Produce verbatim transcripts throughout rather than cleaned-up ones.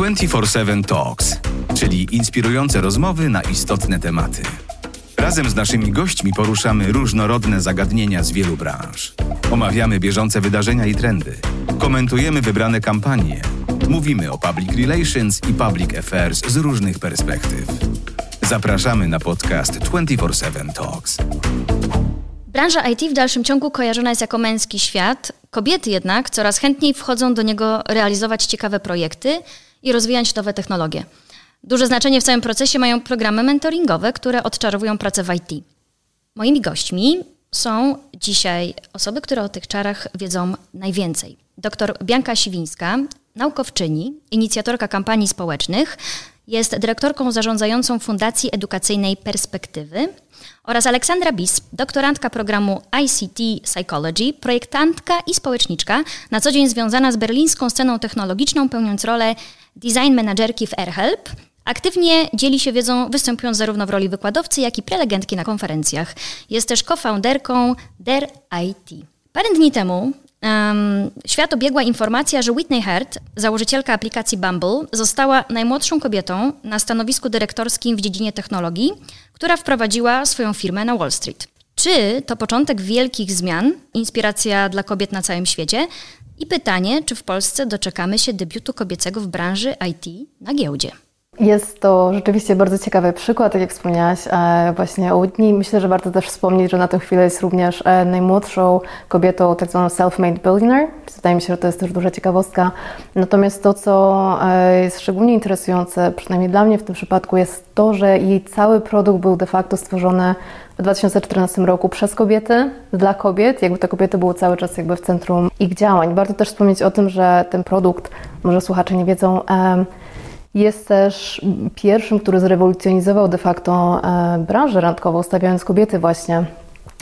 dwadzieścia cztery siedem Talks, czyli inspirujące rozmowy na istotne tematy. Razem z naszymi gośćmi poruszamy różnorodne zagadnienia z wielu branż. Omawiamy bieżące wydarzenia i trendy. Komentujemy wybrane kampanie. Mówimy o public relations i public affairs z różnych perspektyw. Zapraszamy na podcast dwadzieścia cztery siedem Talks. Branża I T w dalszym ciągu kojarzona jest jako męski świat. Kobiety jednak coraz chętniej wchodzą do niego realizować ciekawe projekty i rozwijać nowe technologie. Duże znaczenie w całym procesie mają programy mentoringowe, które odczarowują pracę w I T. Moimi gośćmi są dzisiaj osoby, które o tych czarach wiedzą najwięcej. Doktor Bianka Siwińska, naukowczyni, inicjatorka kampanii społecznych, jest dyrektorką zarządzającą Fundacji Edukacyjnej Perspektywy, oraz Aleksandra Bis, doktorantka programu I C T Psychology, projektantka i społeczniczka, na co dzień związana z berlińską sceną technologiczną, pełniąc rolę design managerki w Airhelp. Aktywnie dzieli się wiedzą, występując zarówno w roli wykładowcy, jak i prelegentki na konferencjach. Jest też co-founderką Dare I T. Parę dni temu Um, świat obiegła informacja, że Whitney Herd, założycielka aplikacji Bumble, została najmłodszą kobietą na stanowisku dyrektorskim w dziedzinie technologii, która wprowadziła swoją firmę na Wall Street. Czy to początek wielkich zmian, inspiracja dla kobiet na całym świecie i pytanie, czy w Polsce doczekamy się debiutu kobiecego w branży I T na giełdzie? Jest to rzeczywiście bardzo ciekawy przykład, tak jak wspomniałaś właśnie o Whitney. Myślę, że warto też wspomnieć, że na tę chwilę jest również najmłodszą kobietą, tak zwaną self-made billionaire. Wydaje mi się, że to jest też duża ciekawostka. Natomiast to, co jest szczególnie interesujące, przynajmniej dla mnie w tym przypadku, jest to, że jej cały produkt był de facto stworzony w dwa tysiące czternastym roku przez kobiety, dla kobiet, jakby te kobiety były cały czas jakby w centrum ich działań. Warto też wspomnieć o tym, że ten produkt, może słuchacze nie wiedzą, jest też pierwszym, który zrewolucjonizował de facto branżę randkową, stawiając kobiety właśnie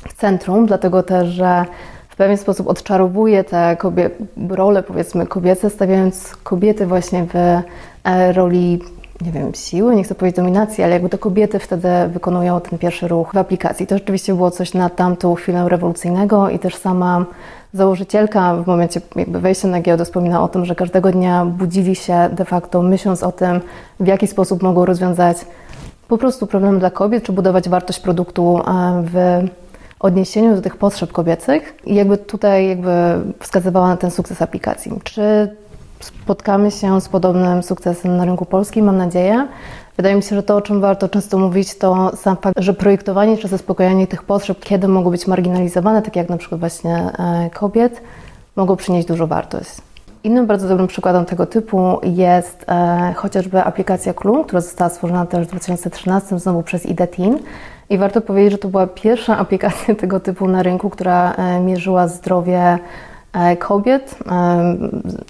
w centrum, dlatego też, że w pewien sposób odczarowuje te kobie- role, powiedzmy, kobiece, stawiając kobiety właśnie w roli, nie wiem, siły, nie chcę powiedzieć dominacji, ale jakby to kobiety wtedy wykonują ten pierwszy ruch w aplikacji. To rzeczywiście było coś na tamtą chwilę rewolucyjnego i też sama założycielka w momencie jakby wejścia na giełdę wspomina o tym, że każdego dnia budzili się de facto myśląc o tym, w jaki sposób mogą rozwiązać po prostu problem dla kobiet, czy budować wartość produktu w odniesieniu do tych potrzeb kobiecych. I jakby tutaj jakby wskazywała na ten sukces aplikacji. Czy spotkamy się z podobnym sukcesem na rynku polskim, mam nadzieję. Wydaje mi się, że to, o czym warto często mówić, to sam fakt, że projektowanie czy zaspokojenie tych potrzeb, kiedy mogą być marginalizowane, tak jak na przykład właśnie kobiet, mogą przynieść dużą wartość. Innym bardzo dobrym przykładem tego typu jest chociażby aplikacja Clue, która została stworzona też w dwa tysiące trzynastym znowu przez Ida Tin. I warto powiedzieć, że to była pierwsza aplikacja tego typu na rynku, która mierzyła zdrowie kobiet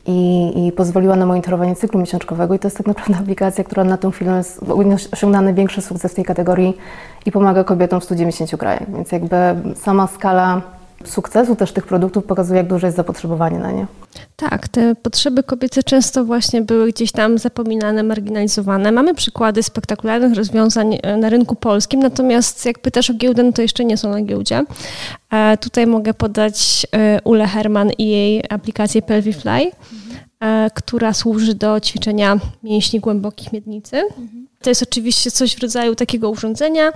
i, i pozwoliła na monitorowanie cyklu miesiączkowego i to jest tak naprawdę aplikacja, która na tą chwilę jest osiągna największy sukces w tej kategorii i pomaga kobietom w stu dziewięćdziesięciu krajach, więc jakby sama skala sukcesu też tych produktów pokazuje, jak duże jest zapotrzebowanie na nie. Tak, te potrzeby kobiece często właśnie były gdzieś tam zapominane, marginalizowane. Mamy przykłady spektakularnych rozwiązań na rynku polskim, natomiast jak pytasz o giełdę, no to jeszcze nie są na giełdzie. E, tutaj mogę podać e, Ulę Herman i jej aplikację Pelvifly, mhm. e, która służy do ćwiczenia mięśni głębokich miednicy. Mhm. To jest oczywiście coś w rodzaju takiego urządzenia,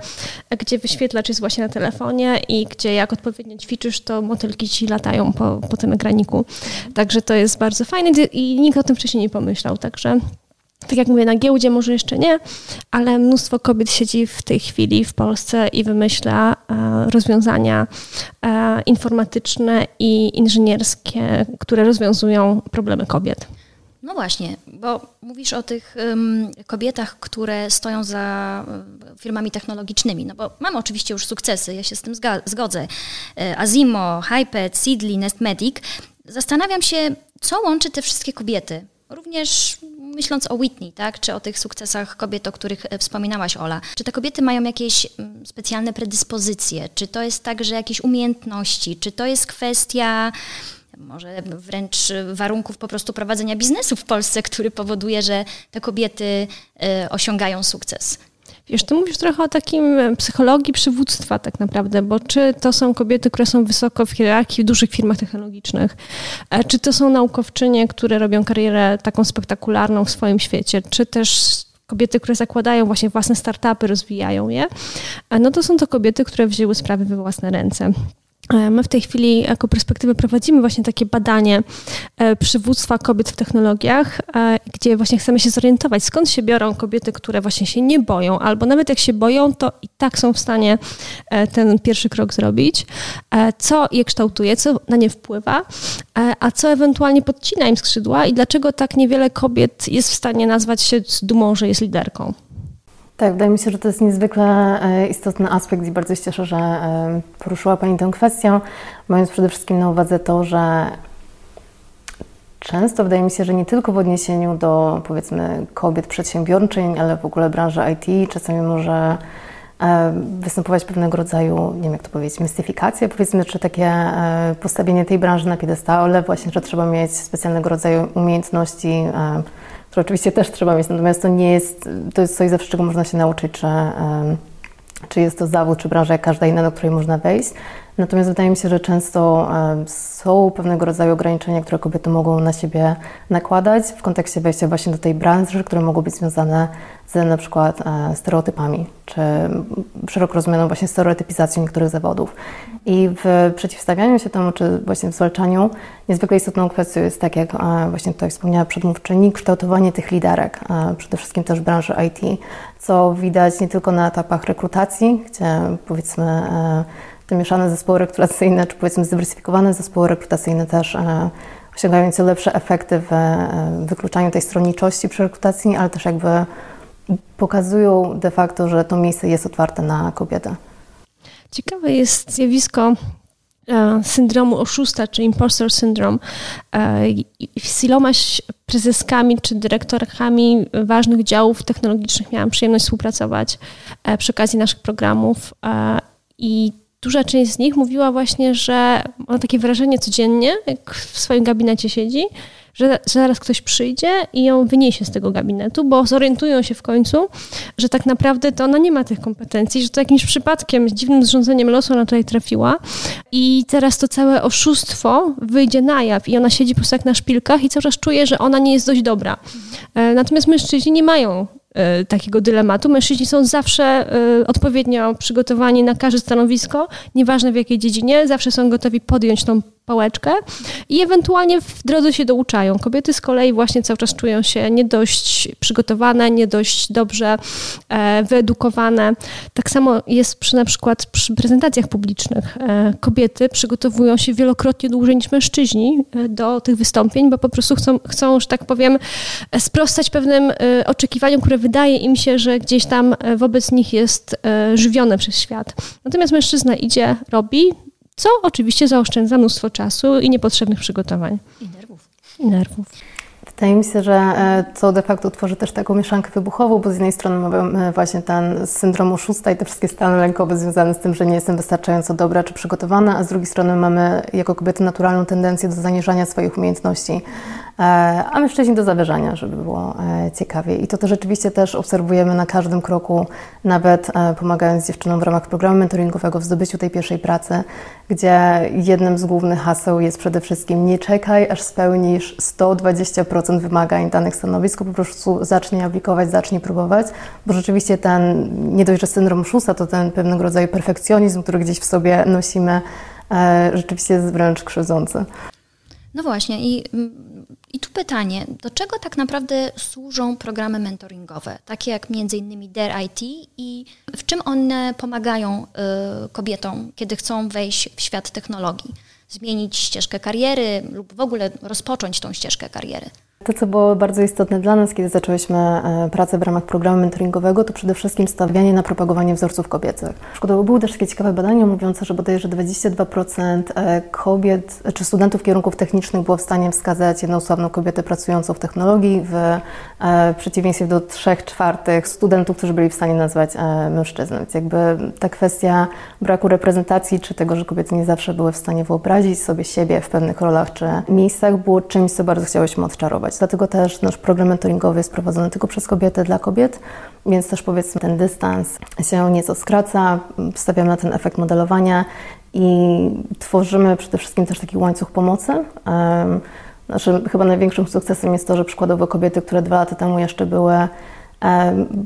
gdzie wyświetlacz jest właśnie na telefonie i gdzie jak odpowiednio ćwiczysz, to motylki ci latają po, po tym ekraniku. Także to jest bardzo fajne i nikt o tym wcześniej nie pomyślał. Także tak jak mówię, na giełdzie może jeszcze nie, ale mnóstwo kobiet siedzi w tej chwili w Polsce i wymyśla e, rozwiązania e, informatyczne i inżynierskie, które rozwiązują problemy kobiet. No właśnie, bo mówisz o tych um, kobietach, które stoją za firmami technologicznymi, no bo mamy oczywiście już sukcesy, ja się z tym zga- zgodzę. Azimo, Hyped, Sidley, Nest Medic. Zastanawiam się, co łączy te wszystkie kobiety, również myśląc o Whitney, tak, czy o tych sukcesach kobiet, o których wspominałaś, Ola. Czy te kobiety mają jakieś specjalne predyspozycje, czy to jest także jakieś umiejętności, czy to jest kwestia może wręcz warunków po prostu prowadzenia biznesu w Polsce, który powoduje, że te kobiety osiągają sukces. Wiesz, ty mówisz trochę o takim psychologii przywództwa tak naprawdę, bo czy to są kobiety, które są wysoko w hierarchii w dużych firmach technologicznych, czy to są naukowczynie, które robią karierę taką spektakularną w swoim świecie, czy też kobiety, które zakładają właśnie własne startupy, rozwijają je, no to są to kobiety, które wzięły sprawy we własne ręce. My w tej chwili jako Perspektywy prowadzimy właśnie takie badanie przywództwa kobiet w technologiach, gdzie właśnie chcemy się zorientować, skąd się biorą kobiety, które właśnie się nie boją, albo nawet jak się boją, to i tak są w stanie ten pierwszy krok zrobić, co je kształtuje, co na nie wpływa, a co ewentualnie podcina im skrzydła i dlaczego tak niewiele kobiet jest w stanie nazwać się z dumą, że jest liderką. Tak, wydaje mi się, że to jest niezwykle istotny aspekt i bardzo się cieszę, że poruszyła Pani tę kwestię, mając przede wszystkim na uwadze to, że często wydaje mi się, że nie tylko w odniesieniu do, powiedzmy, kobiet przedsiębiorczyń, ale w ogóle branży I T czasami może występować pewnego rodzaju, nie wiem jak to powiedzieć, mistyfikacje, powiedzmy, czy takie postawienie tej branży na piedestale, właśnie, że trzeba mieć specjalnego rodzaju umiejętności, które oczywiście też trzeba mieć, natomiast to nie jest, to jest coś, zawsze czego można się nauczyć, czy, czy jest to zawód, czy branża jak każda inna, do której można wejść. Natomiast wydaje mi się, że często są pewnego rodzaju ograniczenia, które kobiety mogą na siebie nakładać w kontekście wejścia właśnie do tej branży, które mogą być związane z na przykład stereotypami, czy szeroko rozumianą właśnie stereotypizacją niektórych zawodów. I w przeciwstawianiu się temu, czy właśnie w zwalczaniu, niezwykle istotną kwestią jest, tak jak właśnie tutaj wspomniała przedmówczyni, kształtowanie tych liderek, przede wszystkim też w branży I T, co widać nie tylko na etapach rekrutacji, gdzie powiedzmy te mieszane zespoły rekrutacyjne, czy powiedzmy zdywersyfikowane zespoły rekrutacyjne też e, osiągające lepsze efekty w e, wykluczaniu tej stronniczości przy rekrutacji, ale też jakby pokazują de facto, że to miejsce jest otwarte na kobietę. Ciekawe jest zjawisko e, syndromu oszusta, czy impostor syndrome. E, z iloma prezeskami czy dyrektorkami ważnych działów technologicznych miałam przyjemność współpracować e, przy okazji naszych programów e, i duża część z nich mówiła właśnie, że ma takie wrażenie codziennie, jak w swoim gabinecie siedzi, że zaraz ktoś przyjdzie i ją wyniesie z tego gabinetu, bo zorientują się w końcu, że tak naprawdę to ona nie ma tych kompetencji, że to jakimś przypadkiem, dziwnym zrządzeniem losu ona tutaj trafiła i teraz to całe oszustwo wyjdzie na jaw i ona siedzi po prostu jak na szpilkach i cały czas czuje, że ona nie jest dość dobra. Natomiast mężczyźni nie mają takiego dylematu. Mężczyźni są zawsze odpowiednio przygotowani na każde stanowisko, nieważne w jakiej dziedzinie, zawsze są gotowi podjąć tą pałeczkę i ewentualnie w drodze się douczają. Kobiety z kolei właśnie cały czas czują się nie dość przygotowane, nie dość dobrze wyedukowane. Tak samo jest przy, na przykład przy prezentacjach publicznych. Kobiety przygotowują się wielokrotnie dłużej niż mężczyźni do tych wystąpień, bo po prostu chcą, chcą że tak powiem, sprostać pewnym oczekiwaniom, które wydaje im się, że gdzieś tam wobec nich jest żywione przez świat. Natomiast mężczyzna idzie, robi, co oczywiście zaoszczędza mnóstwo czasu i niepotrzebnych przygotowań. I nerwów. I nerwów. Wydaje mi się, że to de facto tworzy też taką mieszankę wybuchową, bo z jednej strony mamy właśnie ten syndrom oszusta i te wszystkie stany lękowe związane z tym, że nie jestem wystarczająco dobra czy przygotowana, a z drugiej strony mamy jako kobiety naturalną tendencję do zaniżania swoich umiejętności, a mężczyźni do zawyżania, żeby było ciekawie. I to, to rzeczywiście też obserwujemy na każdym kroku, nawet pomagając dziewczynom w ramach programu mentoringowego w zdobyciu tej pierwszej pracy, gdzie jednym z głównych haseł jest przede wszystkim nie czekaj, aż spełnisz sto dwadzieścia procent wymagań danych stanowisk, po prostu zacznij aplikować, zacznij próbować, bo rzeczywiście ten, nie dość, że syndrom oszusta, to ten pewnego rodzaju perfekcjonizm, który gdzieś w sobie nosimy, rzeczywiście jest wręcz krzywdzący. No właśnie i... I tu pytanie, do czego tak naprawdę służą programy mentoringowe, takie jak między innymi Dare I T i w czym one pomagają y, kobietom, kiedy chcą wejść w świat technologii, zmienić ścieżkę kariery lub w ogóle rozpocząć tą ścieżkę kariery? To, co było bardzo istotne dla nas, kiedy zaczęłyśmy pracę w ramach programu mentoringowego, to przede wszystkim stawianie na propagowanie wzorców kobiecych. Były też takie ciekawe badania mówiące, że bodajże dwadzieścia dwa procent kobiet czy studentów kierunków technicznych było w stanie wskazać jedną sławną kobietę pracującą w technologii, w przeciwieństwie do trzy czwarte studentów, którzy byli w stanie nazwać mężczyzn. Więc jakby ta kwestia braku reprezentacji, czy tego, że kobiety nie zawsze były w stanie wyobrazić sobie siebie w pewnych rolach czy miejscach, było czymś, co bardzo chciałyśmy odczarować. realizować. Dlatego też nasz program mentoringowy jest prowadzony tylko przez kobiety, dla kobiet, więc też powiedzmy ten dystans się nieco skraca, stawiamy na ten efekt modelowania i tworzymy przede wszystkim też taki łańcuch pomocy. Naszym chyba największym sukcesem jest to, że przykładowo kobiety, które dwa lata temu jeszcze były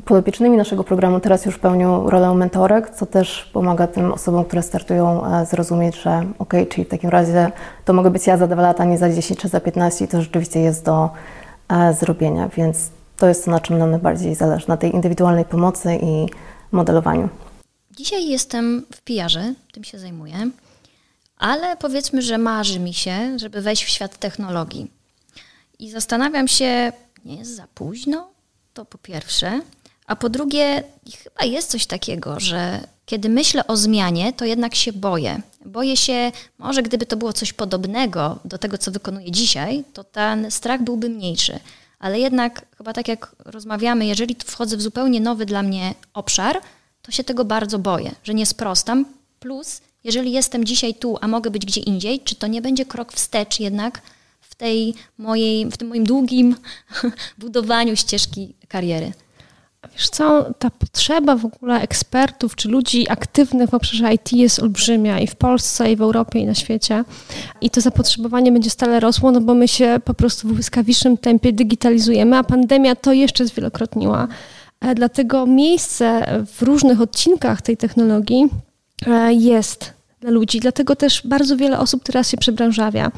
podopiecznymi naszego programu, teraz już pełnią rolę mentorek, co też pomaga tym osobom, które startują, zrozumieć, że ok, czyli w takim razie to mogę być ja za dwa lata, nie za dziesięć czy za piętnaście i to rzeczywiście jest do zrobienia, więc to jest to, na czym nam najbardziej zależy, na tej indywidualnej pomocy i modelowaniu. Dzisiaj jestem w P R ze, tym się zajmuję, ale powiedzmy, że marzy mi się, żeby wejść w świat technologii i zastanawiam się, nie jest za późno? To po pierwsze, a po drugie chyba jest coś takiego, że kiedy myślę o zmianie, to jednak się boję. Boję się, może gdyby to było coś podobnego do tego, co wykonuję dzisiaj, to ten strach byłby mniejszy. Ale jednak chyba tak jak rozmawiamy, jeżeli wchodzę w zupełnie nowy dla mnie obszar, to się tego bardzo boję, że nie sprostam. Plus, jeżeli jestem dzisiaj tu, a mogę być gdzie indziej, czy to nie będzie krok wstecz jednak, Tej mojej, w tym moim długim budowaniu ścieżki kariery? Wiesz co, ta potrzeba w ogóle ekspertów czy ludzi aktywnych w obszarze I T jest olbrzymia i w Polsce, i w Europie, i na świecie. I to zapotrzebowanie będzie stale rosło, no bo my się po prostu w błyskawicznym tempie digitalizujemy, a pandemia to jeszcze zwielokrotniła. Dlatego miejsce w różnych odcinkach tej technologii jest dla ludzi. Dlatego też bardzo wiele osób teraz się przebranżawia.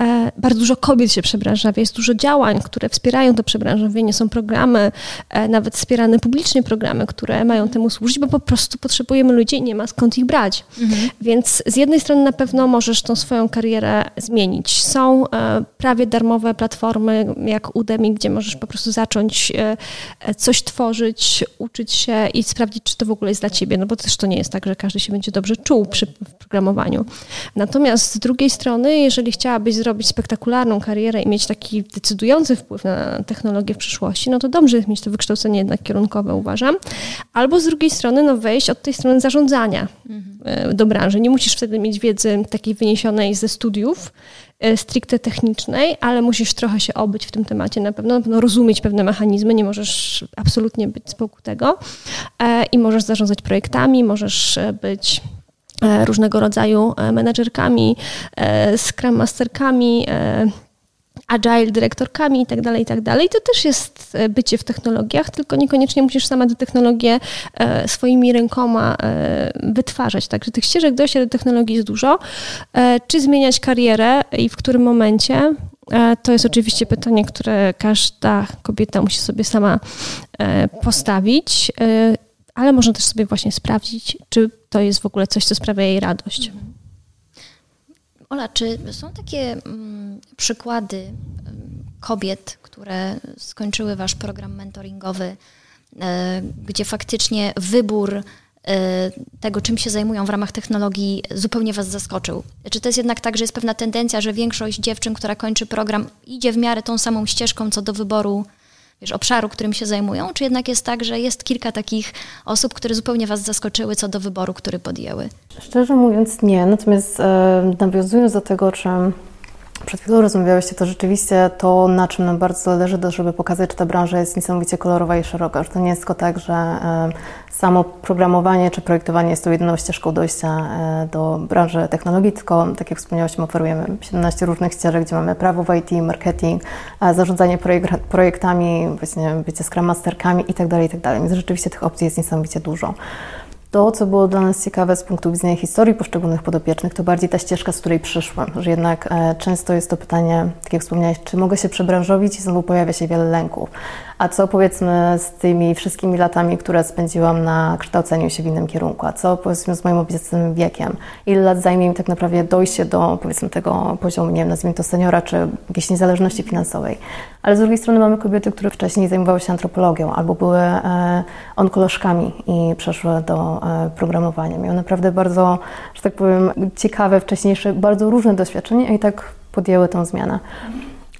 E, bardzo dużo kobiet się przebranżawia. Jest dużo działań, które wspierają to przebranżawienie. Są programy, e, nawet wspierane publicznie programy, które mają temu służyć, bo po prostu potrzebujemy ludzi i nie ma skąd ich brać. Mhm. Więc z jednej strony na pewno możesz tą swoją karierę zmienić. Są e, prawie darmowe platformy jak Udemy, gdzie możesz po prostu zacząć e, coś tworzyć, uczyć się i sprawdzić, czy to w ogóle jest dla ciebie. No bo też to nie jest tak, że każdy się będzie dobrze czuł przy w programowaniu. Natomiast z drugiej strony, jeżeli chciałabyś zrobić spektakularną karierę i mieć taki decydujący wpływ na technologię w przyszłości, no to dobrze jest mieć to wykształcenie jednak kierunkowe, uważam. Albo z drugiej strony, no wejść od tej strony zarządzania mhm. do branży. Nie musisz wtedy mieć wiedzy takiej wyniesionej ze studiów, stricte technicznej, ale musisz trochę się obyć w tym temacie, na pewno, na pewno rozumieć pewne mechanizmy, nie możesz absolutnie być z boku tego i możesz zarządzać projektami, możesz być różnego rodzaju menedżerkami, scrum masterkami, agile dyrektorkami itd., itd. I to też jest bycie w technologiach, tylko niekoniecznie musisz sama te technologie swoimi rękoma wytwarzać. Także tych ścieżek dojścia do technologii jest dużo. Czy zmieniać karierę i w którym momencie? To jest oczywiście pytanie, które każda kobieta musi sobie sama postawić, ale można też sobie właśnie sprawdzić, czy to jest w ogóle coś, co sprawia jej radość. Ola, czy są takie mm, przykłady mm, kobiet, które skończyły wasz program mentoringowy, y, gdzie faktycznie wybór y, tego, czym się zajmują w ramach technologii, zupełnie was zaskoczył? Czy to jest jednak tak, że jest pewna tendencja, że większość dziewczyn, która kończy program, idzie w miarę tą samą ścieżką co do wyboru wiesz, obszaru, którym się zajmują, czy jednak jest tak, że jest kilka takich osób, które zupełnie was zaskoczyły co do wyboru, który podjęły? Szczerze mówiąc nie, natomiast e, nawiązując do tego, o czym przed chwilą rozmawiałyście, to rzeczywiście to, na czym nam bardzo zależy, to żeby pokazać, że ta branża jest niesamowicie kolorowa i szeroka, że to nie jest tylko tak, że e, samo programowanie czy projektowanie jest tą jedyną ścieżką dojścia e, do branży technologii, tylko tak jak wspomniałyśmy, oferujemy siedemnaście różnych ścieżek, gdzie mamy prawo w I T, marketing, e, zarządzanie projek- projektami, właśnie bycie Scrum Masterkami itd., itd. Więc rzeczywiście tych opcji jest niesamowicie dużo. To, co było dla nas ciekawe z punktu widzenia historii poszczególnych podopiecznych, to bardziej ta ścieżka, z której przyszłam, że jednak e, często jest to pytanie, tak jak wspomniałeś, czy mogę się przebranżowić i znowu pojawia się wiele lęków. A co powiedzmy z tymi wszystkimi latami, które spędziłam na kształceniu się w innym kierunku? A co powiedzmy z moim obecnym wiekiem? Ile lat zajmie mi tak naprawdę dojście do powiedzmy tego poziomu, nie wiem, nazwijmy to seniora, czy jakiejś niezależności finansowej? Ale z drugiej strony mamy kobiety, które wcześniej zajmowały się antropologią albo były e, onkolożkami i przeszły do programowania. Miał naprawdę bardzo, że tak powiem, ciekawe, wcześniejsze, bardzo różne doświadczenia i tak podjęły tę zmianę.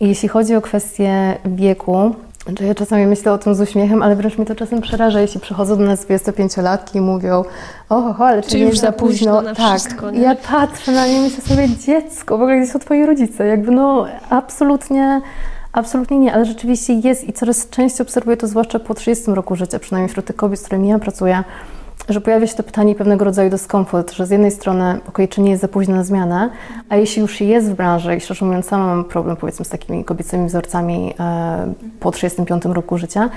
I jeśli chodzi o kwestię wieku, to ja czasami myślę o tym z uśmiechem, ale wręcz mnie to czasem przeraża, jeśli przychodzą do nas dwudziestopięciolatki i mówią oho, ale czy, czy już za późno, późno na tak, wszystko. Nie? Ja patrzę na nie i myślę sobie, dziecko, w ogóle gdzieś są twoi rodzice, jakby no absolutnie Absolutnie nie, ale rzeczywiście jest i coraz częściej obserwuję to, zwłaszcza po trzydziestym roku życia, przynajmniej wśród tych kobiet, z którymi ja pracuję, że pojawia się to pytanie pewnego rodzaju dyskomfort, że z jednej strony, okej, czy nie jest za późno na zmianę, a jeśli już jest w branży, i szczerze mówiąc sama mam problem, powiedzmy, z takimi kobiecymi wzorcami e, po trzydziestym piątym roku życia,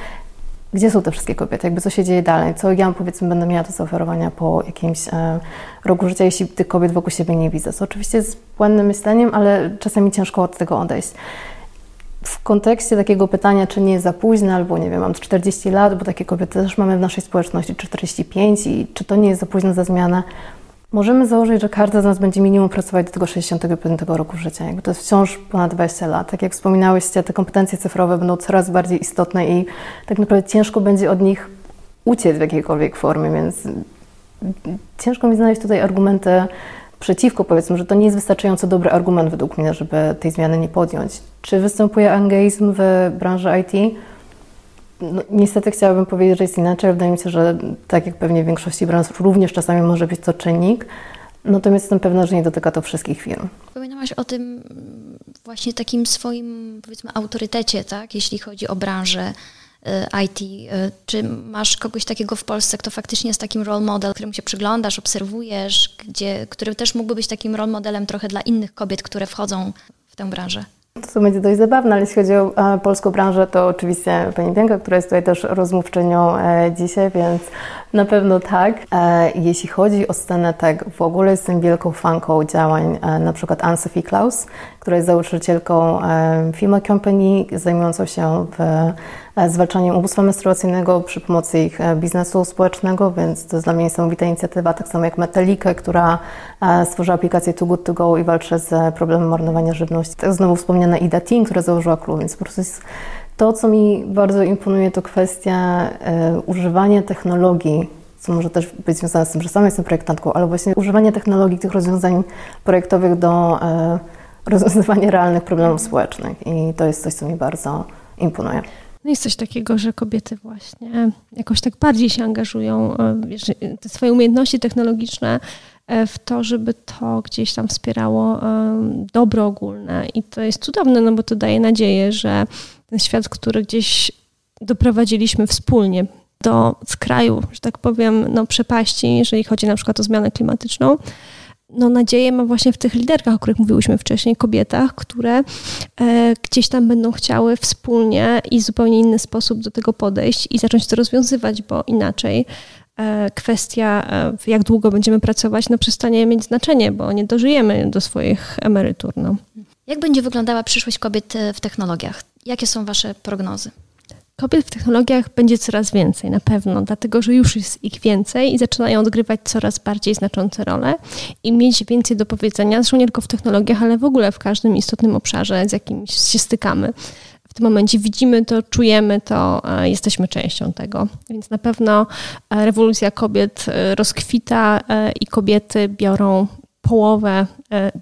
gdzie są te wszystkie kobiety, jakby co się dzieje dalej, co ja, powiedzmy, będę miała do zaoferowania po jakimś e, roku życia, jeśli tych kobiet wokół siebie nie widzę, co oczywiście jest błędnym myśleniem, ale czasami ciężko od tego odejść. W kontekście takiego pytania, czy nie jest za późno, albo nie wiem, mam czterdzieści lat, bo takie kobiety też mamy w naszej społeczności, czy czterdzieści pięć, i czy to nie jest za późno za zmianę, możemy założyć, że każda z nas będzie minimum pracować do tego sześćdziesiątego piątego roku życia. Jakby to jest wciąż ponad dwadzieścia lat. Tak jak wspominałyście, te kompetencje cyfrowe będą coraz bardziej istotne i tak naprawdę ciężko będzie od nich uciec w jakiejkolwiek formie, więc ciężko mi znaleźć tutaj argumenty przeciwko, powiedzmy, że to nie jest wystarczająco dobry argument według mnie, żeby tej zmiany nie podjąć. Czy występuje angażizm w branży I T? No, niestety chciałabym powiedzieć, że jest inaczej. Wydaje mi się, że tak jak pewnie w większości branż również czasami może być to czynnik. Natomiast jestem pewna, że nie dotyka to wszystkich firm. Wspominałaś o tym właśnie takim swoim, powiedzmy, autorytecie, tak, jeśli chodzi o branżę I T. Czy masz kogoś takiego w Polsce, kto faktycznie jest takim role model, któremu się przyglądasz, obserwujesz, gdzie, który też mógłby być takim role modelem trochę dla innych kobiet, które wchodzą w tę branżę? To będzie dość zabawne, ale jeśli chodzi o polską branżę, to oczywiście pani Bianka, która jest tutaj też rozmówczynią dzisiaj, więc na pewno tak. Jeśli chodzi o scenę, tak w ogóle jestem wielką fanką działań na przykład Anne-Sophie Klaus, która jest założycielką firmy Company, zajmującą się w zwalczaniem ubóstwa menstruacyjnego przy pomocy ich biznesu społecznego, więc to jest dla mnie niesamowita inicjatywa, tak samo jak Metalikę, która stworzyła aplikację Too Good To Go i walczy z problemem marnowania żywności. Tak znowu wspomniana Ida Tin, która założyła Clue, więc po prostu jest to, co mi bardzo imponuje, to kwestia używania technologii, co może też być związane z tym, że sama jestem projektantką, ale właśnie używania technologii, tych rozwiązań projektowych do rozwiązywania realnych problemów społecznych i to jest coś, co mi bardzo imponuje. No jest coś takiego, że kobiety właśnie jakoś tak bardziej się angażują, wiesz, te swoje umiejętności technologiczne w to, żeby to gdzieś tam wspierało dobro ogólne. I to jest cudowne, no bo to daje nadzieję, że ten świat, który gdzieś doprowadziliśmy wspólnie do skraju, że tak powiem, no przepaści, jeżeli chodzi na przykład o zmianę klimatyczną, no nadzieję ma właśnie w tych liderkach, o których mówiłyśmy wcześniej, kobietach, które e, gdzieś tam będą chciały wspólnie i w zupełnie inny sposób do tego podejść i zacząć to rozwiązywać, bo inaczej e, kwestia, e, jak długo będziemy pracować, no przestanie mieć znaczenie, bo nie dożyjemy do swoich emerytur. No. Jak będzie wyglądała przyszłość kobiet w technologiach? Jakie są wasze prognozy? Kobiet w technologiach będzie coraz więcej, na pewno, dlatego że już jest ich więcej i zaczynają odgrywać coraz bardziej znaczące role i mieć więcej do powiedzenia, zresztą nie tylko w technologiach, ale w ogóle w każdym istotnym obszarze, z jakimś się stykamy. W tym momencie widzimy to, czujemy to, jesteśmy częścią tego. Więc na pewno rewolucja kobiet rozkwita i kobiety biorą połowę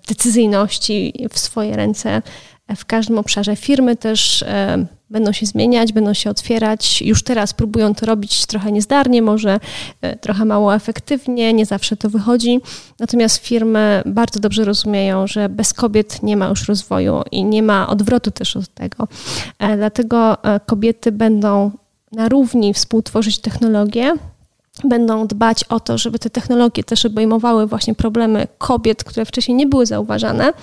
decyzyjności w swoje ręce w każdym obszarze. Firmy też będą się zmieniać, będą się otwierać. Już teraz próbują to robić trochę niezdarnie, może trochę mało efektywnie, nie zawsze to wychodzi. Natomiast firmy bardzo dobrze rozumieją, że bez kobiet nie ma już rozwoju i nie ma odwrotu też od tego. Dlatego kobiety będą na równi współtworzyć technologię, będą dbać o to, żeby te technologie też obejmowały właśnie problemy kobiet, które wcześniej nie były zauważane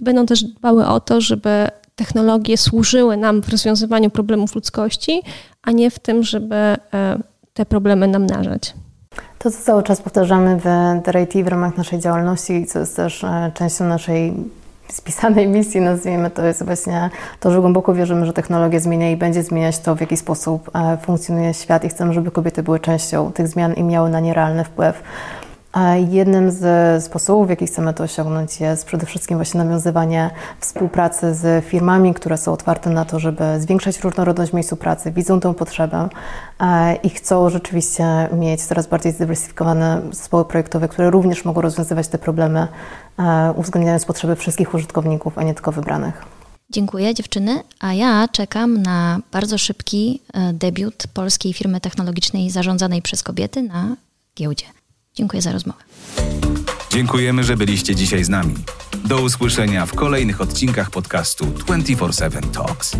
i będą też dbały o to, żeby technologie służyły nam w rozwiązywaniu problemów ludzkości, a nie w tym, żeby te problemy namnażać. To, co cały czas powtarzamy w Dare I T w ramach naszej działalności, co jest też częścią naszej spisanej misji, nazwijmy to, jest właśnie to, że głęboko wierzymy, że technologia zmienia i będzie zmieniać to, w jaki sposób funkcjonuje świat i chcemy, żeby kobiety były częścią tych zmian i miały na nie realny wpływ. Jednym z sposobów, w jaki chcemy to osiągnąć, jest przede wszystkim właśnie nawiązywanie współpracy z firmami, które są otwarte na to, żeby zwiększać różnorodność w miejscu pracy, widzą tę potrzebę i chcą rzeczywiście mieć coraz bardziej zdywersyfikowane zespoły projektowe, które również mogą rozwiązywać te problemy, uwzględniając potrzeby wszystkich użytkowników, a nie tylko wybranych. Dziękuję, dziewczyny, a ja czekam na bardzo szybki debiut polskiej firmy technologicznej zarządzanej przez kobiety na giełdzie. Dziękuję za rozmowę. Dziękujemy, że byliście dzisiaj z nami. Do usłyszenia w kolejnych odcinkach podcastu twenty four seven Talks.